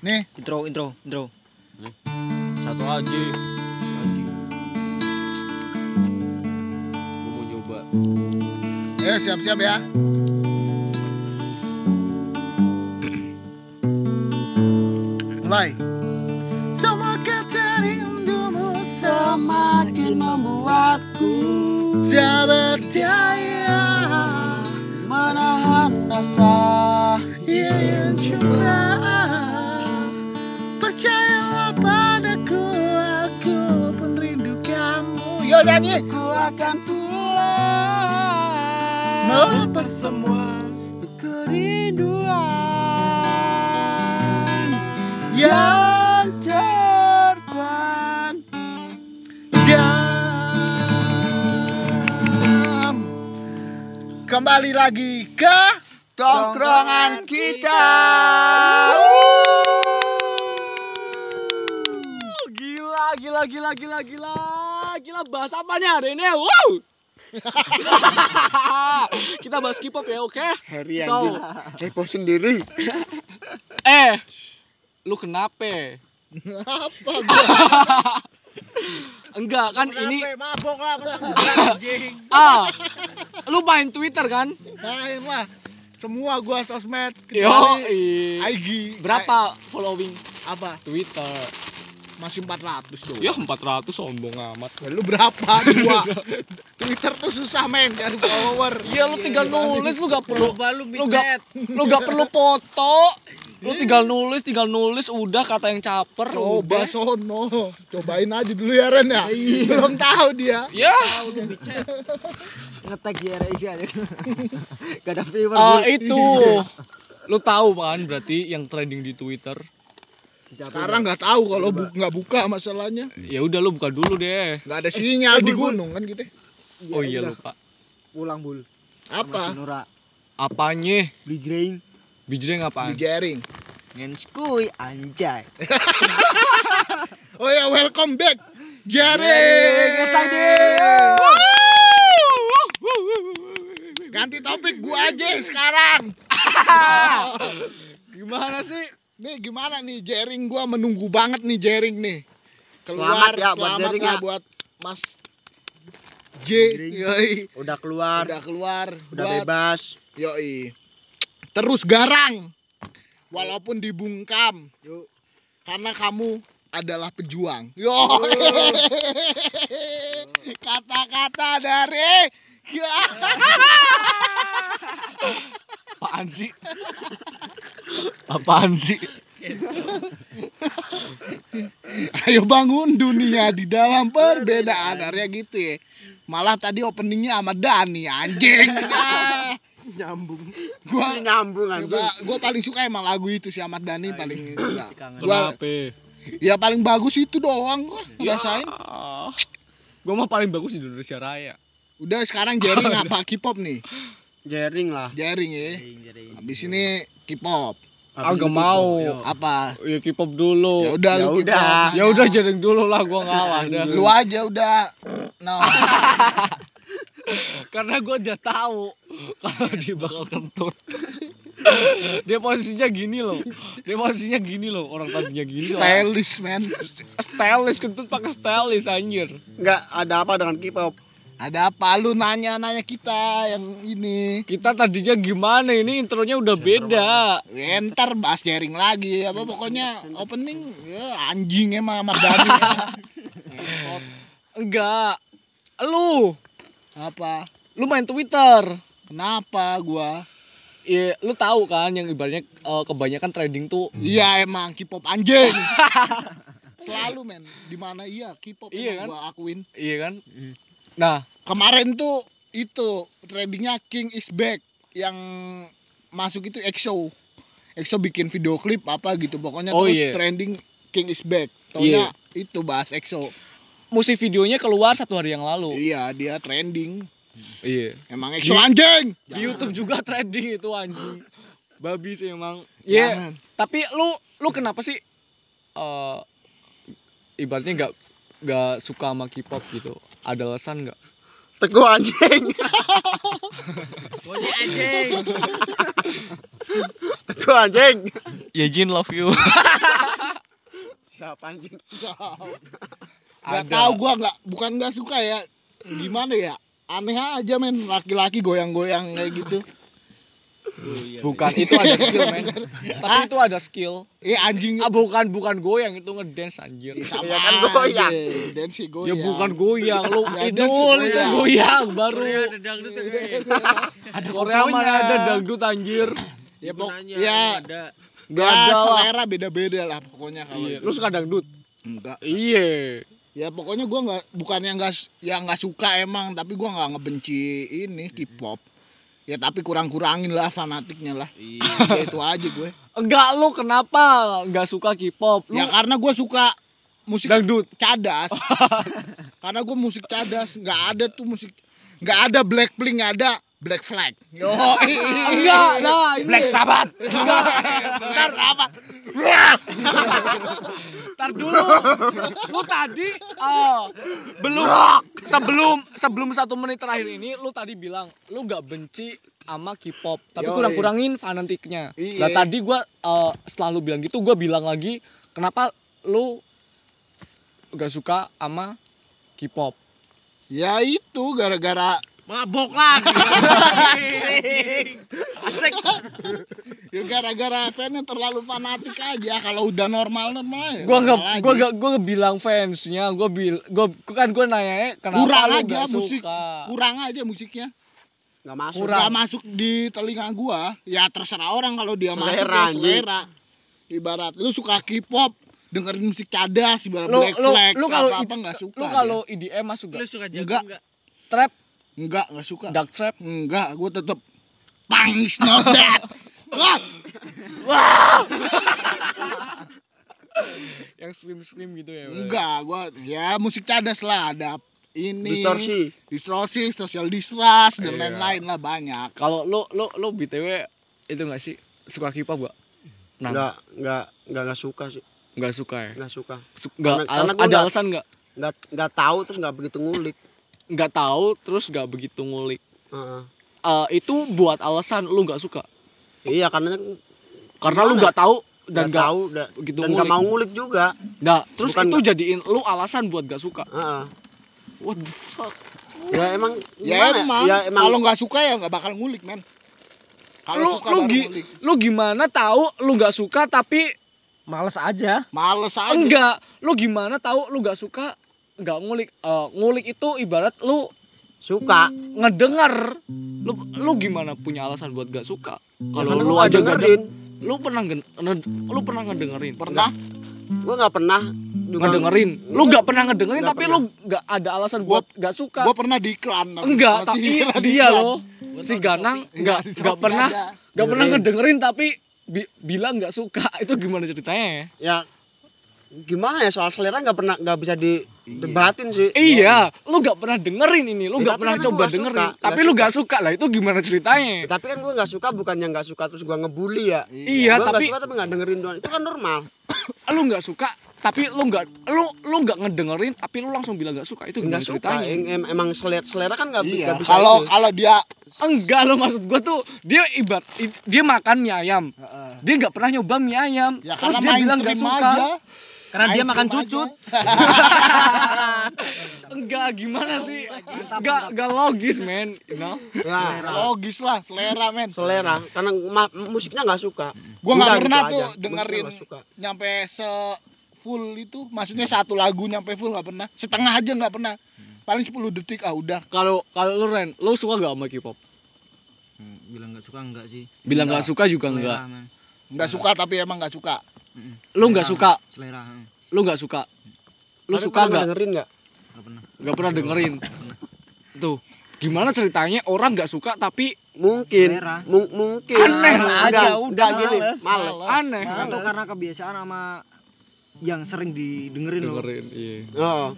Nih, intro. Nih. Satu aja. Gua mau coba. Ya, siap-siap ya. Mulai. Semua kata rindumu semakin membuatku tak berdaya menahan rasa yang cuma. Percayalah padaku, aku pun rindu kamu. Yo nyanyi. Ku akan pulang melepas semua kerinduan yang terban jam. Kembali lagi ke tongkrongan kita. Gila, bahas apa nih hari ini? Kita bahas K-pop ya, oke? Hari yang K-pop sendiri. Lu kenapa? Apa gua? Enggak kan ini. Mabok lah. Lu main Twitter kan? Main lah. Semua gua sosmed. Kecuali IG. Berapa following? Apa? Twitter. Masih 400 doang. Ya 400 sombong amat. Ya, lu berapa? Dua. Twitter tuh susah men cari follower. Iya lu tinggal nulis, lu gak perlu. Lu gak perlu foto. Lu tinggal nulis udah kata yang caper. Coba udah. Sono cobain aja dulu ya Ren ya. Belum tahu dia. Ya. Ngetag ya Reis aja. Gak ada viewer. Itu. Lu tahu kan berarti yang trending di Twitter. Sekarang nggak tahu kalau nggak buka masalahnya. Ya udah lu buka dulu deh. Nggak ada sinyal di gunung kan kita. Oh iya lupa. Pulang bul. Apa? Apanya? Bijreng apaan? Bijreng Ngenskui anjay. Oh ya welcome back Jaring. Ganti topik gua aja sekarang. Gimana sih? Nih gimana nih Jaring, gua menunggu banget nih Jaring nih. Keluar ya, selamat ya buat Mas J. Yoi. Udah keluar. Udah bebas. Yoi. Terus garang, walaupun dibungkam, yuk. Karena kamu adalah pejuang. Yo, kata-kata dari, apaan sih? Ayo bangun dunia di dalam perbedaan, area gitu ya. Malah tadi openingnya sama Dani anjing. nyambung anjing. Gua paling suka emang lagu itu si Ahmad Dhani paling enggak. Gua ya paling bagus itu doang gua rasain. Gua mah paling bagus di Indonesia Raya. Udah sekarang Jaring apa K-pop nih? Jaring lah. Jaring ya. Abis ini K-pop. Enggak mau. Apa? Ya K-pop dulu. Ya udah. Ya udah Jaring dulu lah gua ngalah dah. Lu aja udah. No. Karena gue udah tahu kalau dia bakal kentut. Dia posisinya gini loh, orang tadinya gini. Stylish man. Stylish kentut pakai stylish anjir. Enggak ada apa dengan K-pop. Ada apa lu nanya kita yang ini. Kita tadinya gimana ini intronya udah beda. Ya, ntar bahas Jaring lagi apa pokoknya opening ya, anjing emang sama Dani. Enggak. Lu apa? Lu main Twitter. Kenapa gua? Iya, lu tahu kan yang ibaratnya kebanyakan trending tuh. Iya emang K-pop anjing. Selalu men, di mana iya K-pop iya, kan? Gua akuin. Iya kan? Nah, kemarin tuh itu trendingnya King is back yang masuk itu EXO. EXO bikin video klip apa gitu pokoknya terus iya. Trending King is back. Taunya itu bahas EXO. Musik videonya keluar 1 hari yang lalu. Iya, dia trending. Iya. Emang EXO anjing. Di YouTube juga trending itu anjing. Babi sih emang. Iya. Yeah. Tapi lu kenapa sih ibaratnya enggak suka sama K-pop gitu? Ada alasan enggak? Teguh anjing. Bocah anjing. Teguh anjing. Yejin love you. Siapa anjing? Gak tahu gua, nggak, bukan nggak suka ya. Gimana ya? Aneh aja men, laki-laki goyang-goyang kayak gitu. Bukan, itu ada skill men. Tapi itu ada skill. Iya anjing. Ah, bukan goyang, itu ngedance anjir. Iya kan goyang. Dance goyang. Ya bukan goyang, lu idol itu goyang baru. Ada dangdut kayak. Ada Korea mana ada dangdut anjir. Ya pokoknya ada. Gak ada selera beda-beda lah pokoknya kalau itu. Lu suka dangdut? Enggak. Iya. Ya pokoknya gue nggak, bukannya nggak suka emang, tapi gue nggak ngebenci ini K-pop. Ya tapi kurang-kurangin lah fanatiknya lah. Iya itu aja gue. Enggak, lu kenapa nggak suka K-pop? Lu... Ya karena gue suka musik dangdut cadas. Karena gue musik cadas, nggak ada tuh musik, nggak ada Blackpink, nggak ada Black Flag. Yo. Enggak, nah ini. Black Sabbath. Enggak. Ntar apa? Ntar dulu, lu tadi belum sebelum 1 menit terakhir ini lu tadi bilang lu nggak benci sama K-pop tapi kurang-kurangin fanatiknya. Lah tadi gue selalu bilang gitu, gue bilang lagi kenapa lu nggak suka sama K-pop? Ya itu gara-gara mabok lagi. Asik. Ya gara-gara fansnya terlalu fanatik aja. Kalau udah normal-normal. Gua enggak bilang fansnya, gua nanya kenapa kurang aja musik. Kurang aja musiknya. Enggak masuk di telinga gua. Ya terserah orang kalau dia masuk ya selera. Ibarat lu suka K-pop, dengerin musik cadas, ibarat Black Flag, apa enggak suka. Lu kalau EDM masuk enggak? Lu suka jago enggak? Trap Enggak suka. Dark trap? Enggak, gue tetep punk is not dead. Wah. Wah. Yang stream gitu ya. Enggak, gue ya musik cadas lah, ada ini distorsi, social distrust dan lain-lain lah banyak. Kalau lo BTW itu enggak sih suka K-pop enggak? Enggak suka sih. Enggak suka ya? Enggak suka. Ada alasan enggak? Enggak tahu terus enggak begitu ngulik. Nggak tahu terus nggak begitu ngulik. Itu buat alasan lu nggak suka. Iya karena lu nggak tahu dan nggak mau ngulik juga. Nah terus bukan itu gak jadiin lu alasan buat nggak suka. What the fuck? Ya emang kalau nggak suka ya nggak bakal ngulik men. Kalau suka baru ngulik. Lu gimana tahu lu nggak suka tapi males aja? Enggak. Lu gimana tahu lu nggak suka? Enggak ngulik. Ngulik itu ibarat lu suka ngedenger. Lu gimana punya alasan buat gak suka? Kalau lu aja dengerin. Lu pernah ngedengerin? Pernah. Gua enggak pernah ngedengerin. Lu enggak pernah ngedengerin tapi lu enggak ada alasan buat gak suka. Gua pernah di iklan. Enggak, tapi dia lo si Ganang enggak pernah ngedengerin tapi bilang enggak suka. Itu gimana ceritanya ya? Gimana ya, soal selera nggak bisa didebatin sih. Iya, lu nggak pernah dengerin ini, lu nggak pernah coba dengerin, tapi lu nggak suka lah, itu gimana ceritanya? Tapi kan gue nggak suka, bukannya nggak suka terus gue ngebully ya. Iya, gua tapi nggak suka tapi nggak dengerin doang, itu kan normal. Lu nggak suka, tapi lu nggak ngedengerin, tapi lu langsung bilang nggak suka, itu gimana ceritanya? Emang selera kan nggak bisa. Kalau dia enggak, lo maksud gue tuh dia makan mie ayam, dia nggak pernah nyoba mie ayam, ya, terus dia bilang nggak suka. Karena dia makan cucut. Enggak, gimana sih? Enggak logis, men. No? Nah, logis lah, selera, men. Selera, karena musiknya enggak suka. Gua enggak pernah tuh dengerin nyampe full itu, maksudnya satu lagu nyampe full enggak pernah. Setengah aja enggak pernah. Paling 10 detik udah. Kalau lu Ren, lu suka enggak sama K-pop? Bilang enggak suka enggak sih. Bilang enggak suka juga enggak. Enggak suka tapi emang enggak suka. Lu nggak suka selera. Lu nggak suka, lu tapi suka nggak dengerin? Nggak pernah dengerin. Tuh gimana ceritanya orang nggak suka tapi mungkin aneh aja udah gini males. Aneh satu karena kebiasaan sama yang sering didengerin lo.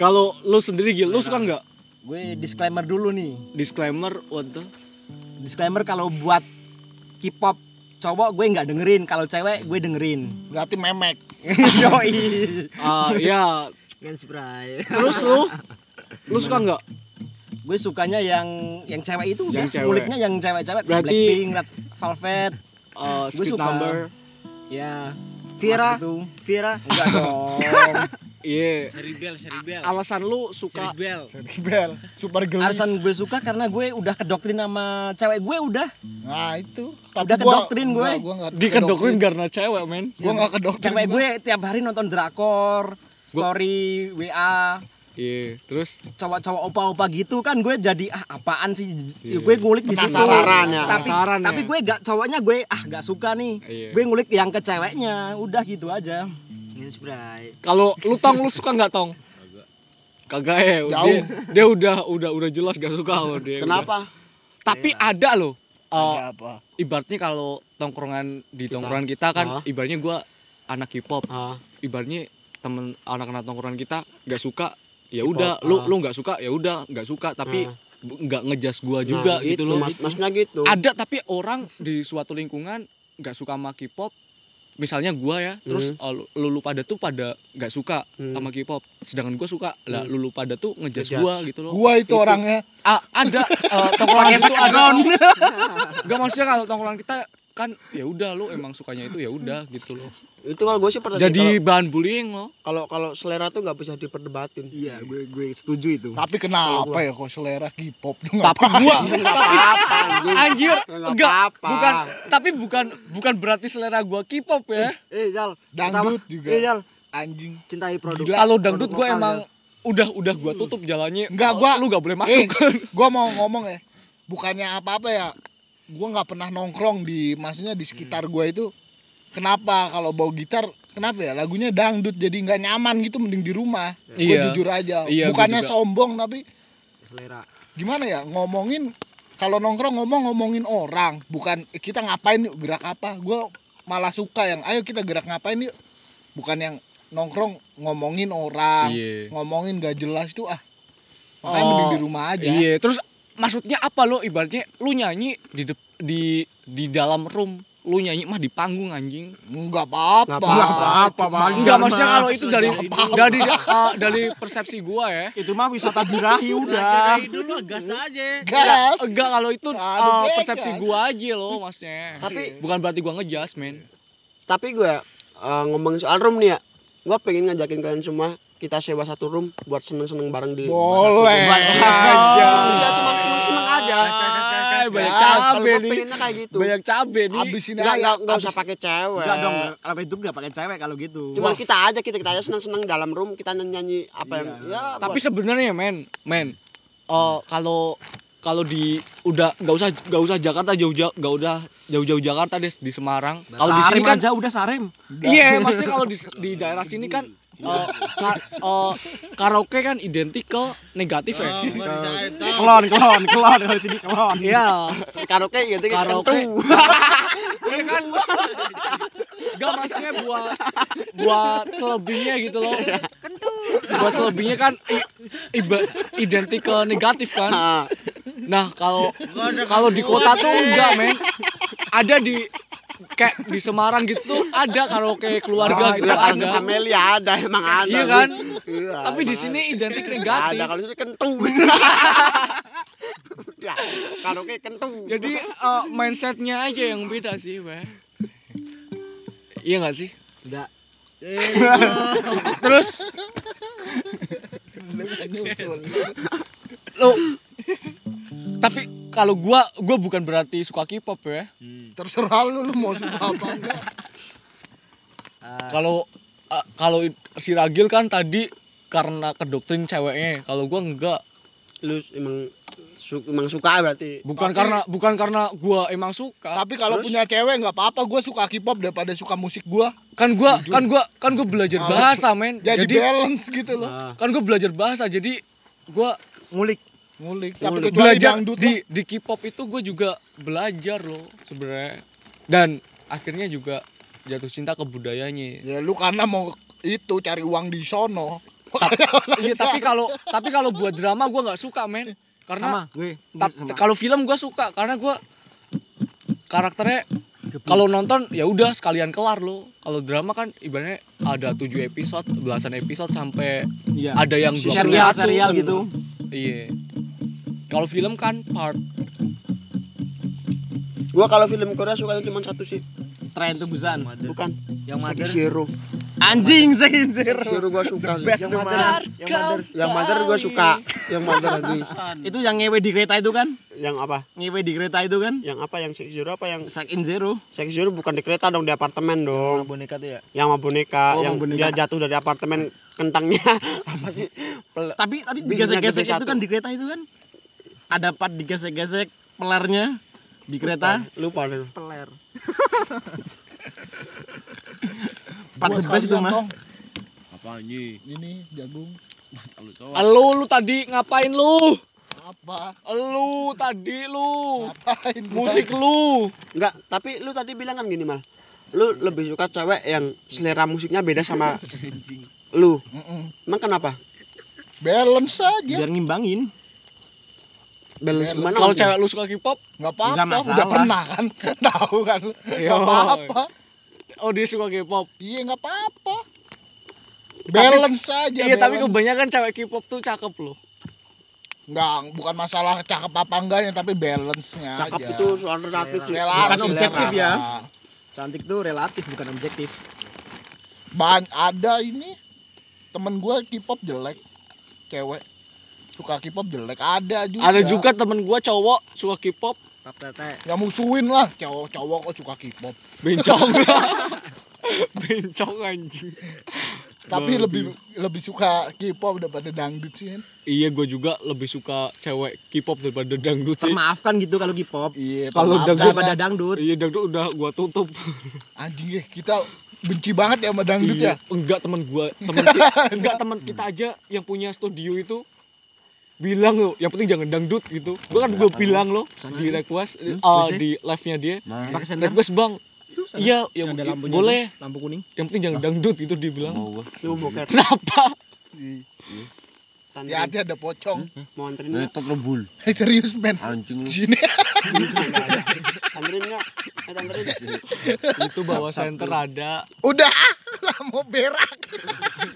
Kalau lu sendiri Gil, lu suka nggak? Gue disclaimer dulu nih. Disclaimer kalau buat K-pop cowok gue nggak dengerin, kalau cewek gue dengerin. Berarti memek. Yoi. Ya. Terus lu suka nggak? Gue sukanya yang cewek itu. Muliknya yang cewek-cewek. Blackpink, Red Velvet. Gue suka. Ya. Vira. Enggak dong. Iya. Seribel. Alasan lu suka Seribel. Super gelis. Alasan gue suka karena gue udah kedoktrin sama cewek gue udah. Nah, itu. Tapi udah kedoktrin gue. Dikedoktrin karena cewek, men. Gue enggak kedoktrin. Cewek gue tiap hari nonton drakor, story WA. Iya, terus cowok-cowok opa-opa gitu kan gue jadi apaan sih? Yeah. Gue ngulik di situ. Tapi gue enggak cowoknya gue enggak suka nih. Yeah. Gue ngulik yang ke ceweknya, udah gitu aja. Gitu, Bray. Kalau lu Tong, lu suka enggak Tong? Kagak ya, dia udah jelas gak suka sama dia. Kenapa? Udah. Tapi ada loh. Ada apa? Ibaratnya kalau tongkrongan di tongkrongan kita kan ibaratnya gue anak hip hop. Ibaratnya temen anak-anak tongkrongan kita enggak suka. Ya udah, lu nggak suka, ya udah nggak suka, tapi nggak ngejas gua juga gitu loh. Maksudnya gitu. Ada tapi orang di suatu lingkungan nggak suka sama K-pop, misalnya gua ya, terus lu pada tuh pada nggak suka sama K-pop, sedangkan gua suka, lah lu pada tuh ngejas gua gitu loh. Gua itu orangnya. Ada tongkrongan itu ada. Nggak maksudnya kalau tongkrongan kita kan, ya udah lu emang sukanya itu ya udah gitu loh. Itu kalau gue sih pernah jadi bahan bullying loh. Kalau selera tuh nggak bisa diperdebatin. Iya, gue setuju itu. Tapi kenapa ya kok selera K-pop tuh nggak apa-apa? Anjir, nggak bukan. Tapi bukan berarti selera gue K-pop ya. Jal, dangdut juga. Jal, anjing, cintai produk. Kalau dangdut gue emang udah gue tutup jalannya. Nggak, lu nggak boleh masuk. Gue mau ngomong ya, bukannya apa-apa ya. Gue nggak pernah nongkrong di, maksudnya di sekitar gue itu. Kenapa kalau bawa gitar, kenapa ya lagunya dangdut jadi nggak nyaman gitu, mending di rumah. Gue jujur aja, bukannya sombong tapi selera. Gimana ya ngomongin kalau nongkrong ngomongin orang, bukan kita ngapain yuk, gerak apa. Gue malah suka yang ayo kita gerak ngapain yuk, bukan yang nongkrong ngomongin orang, ngomongin gak jelas tuh makanya mending di rumah aja. Iya, terus maksudnya apa lo ibaratnya lu nyanyi di dalam room. Lu nyanyi mah di panggung anjing. Enggak apa-apa. Enggak maksudnya kalau itu dari persepsi gua ya. Itu mah wisata birahi udah. Dari dulu gas aja. Gas. Enggak kalau itu persepsi gua aja loh maksudnya. Tapi bukan berarti gua ngejas, men. Tapi gua ngomongin soal room nih ya. Gua pengen ngajakin kalian semua kita sewa satu room buat seneng-seneng bareng di. Boleh. Iya, cuma seneng-seneng aja. Banyak cabe nih. Kayak gitu. Banyak cabe nih. Habisin aja. Enggak usah pakai cewek. Enggak dong. Apa itu enggak pakai cewek kalau gitu. Cuma kita aja seneng-seneng dalam room, kita nyanyi apa yang ya. Tapi sebenarnya men kalau di udah enggak usah Jakarta jauh-jauh, enggak udah jauh-jauh Jakarta deh, di Semarang. Kalau di sini kan aja udah Sarem. Iya, maksudnya kalau di daerah sini kan karaoke kan identik ke negatif ya. Kelon dari sini kelon. Iya. Karaoke identik ke kentu. Iya kan. Gak maksudnya buat selebihnya gitu loh. Kentu. Buat selebihnya kan identik ke negatif kan. Nah, kalau di kota tuh enggak, men. Ada di kayak di Semarang gitu tuh ada karaoke keluarga gitu ada. Family ada, emang ada. Iya kan? Iya, tapi di sini identik negatif. Ada kalau itu kentung. Udah, karaoke kentung. Jadi mindsetnya aja yang beda sih, Bang. Iya enggak sih? Enggak. Terus lo tapi kalau gua bukan berarti suka K-pop ya. Terserah lu mau suka apa enggak. Kalau si Ragil kan tadi karena kedoktrin ceweknya. Kalau gua enggak. Lu emang suka berarti. Bukan karena gua emang suka. Tapi kalau punya cewek enggak apa-apa, gua suka K-pop daripada suka musik gua. Kan gua belajar bahasa, men. Jadi balance gitu loh. Kan gua belajar bahasa jadi gua ngulik tapi belajar di K-pop itu gue juga belajar loh sebenarnya, dan akhirnya juga jatuh cinta ke budayanya ya. Lu karena mau itu cari uang di sono. Iya. tapi kalau buat drama gue nggak suka, men, karena kalau film gue suka karena gue karakternya kalau nonton ya udah sekalian kelar lo. Kalau drama kan ibaratnya ada 7 episode, belasan episode sampai ada yang 21 serial gitu. Iya. Kalau film kan part. Gua kalau film Korea sukanya cuma satu sih. tren tebusan. Bukan. Yang Saki Shiro. Anjing Saki Shiro. Saki Shiro gua suka. Yang Mother. Yang Mother gua suka. Yang Mother lagi. Itu yang ngewe di kereta itu kan? Yang apa? Ngewe di kereta itu kan? Yang apa? Yang Saki Shiro apa yang Saki Shiro? Saki Shiro bukan di kereta dong, di apartemen dong. Yang sama boneka tuh ya? Yang sama boneka, oh, yang boneka. Dia jatuh dari apartemen kentangnya apa sih? Tapi tadi digesek-gesek itu kan di kereta itu kan? Ada part digesek-gesek pelernya di kereta, lupa deh peler. Part the best itu mah. Apa ini? Ini jagung. Lu tadi ngapain lu? Apa? Lu tadi lu. Ngapain? Musik lu. Enggak, tapi lu tadi bilang kan gini mal. Lu lebih suka cewek yang selera musiknya beda sama lu. Emang kenapa? Balance aja. Biar ngimbangin. Kalau cewek lu suka K-pop nggak apa-apa, udah pernah kan, tahu kan, nggak apa-apa. Oh dia suka K-pop, iya nggak apa-apa, balance aja. Iya balance. Tapi kebanyakan cewek K-pop tuh cakep loh. Nggak, bukan masalah cakep apa enggaknya, tapi balance-nya aja. Cakep itu soal relatif, bukan objektif ya. Cantik tuh relatif bukan objektif. Ada ini temen gue K-pop jelek, cewek. Suka K-pop jelek, ada juga. Ada juga temen gue cowok suka K-pop. Ya musuhin lah cowok-cowok kok suka K-pop. Bencong lah. Bencong anjing. Tapi Bambi. lebih suka K-pop daripada dangdut sih. Iya, gue juga lebih suka cewek K-pop daripada dangdut sih. Maafkan gitu kalau K-pop. Iya, kalau dangdut pada dangdut. Iya, dangdut udah gue tutup. Anjing ya, kita benci banget ya sama dangdut iya. Ya. Enggak, temen gue, temen kita aja yang punya studio itu bilang lo, yang penting jangan dangdut gitu. Gue kan gue bilang lo di request di live-nya dia. Pakai request bang. Iya, ya boleh. Lampu kuning. Yang penting jangan dangdut gitu dia bilang. Lu boker. Kenapa? Ya ada pocong. Mau anterin enggak? Netot rebul. Serius men. Anjing lu. Sini. Anterin enggak? Anterin. Itu bawah center ada. Udah, mau berak.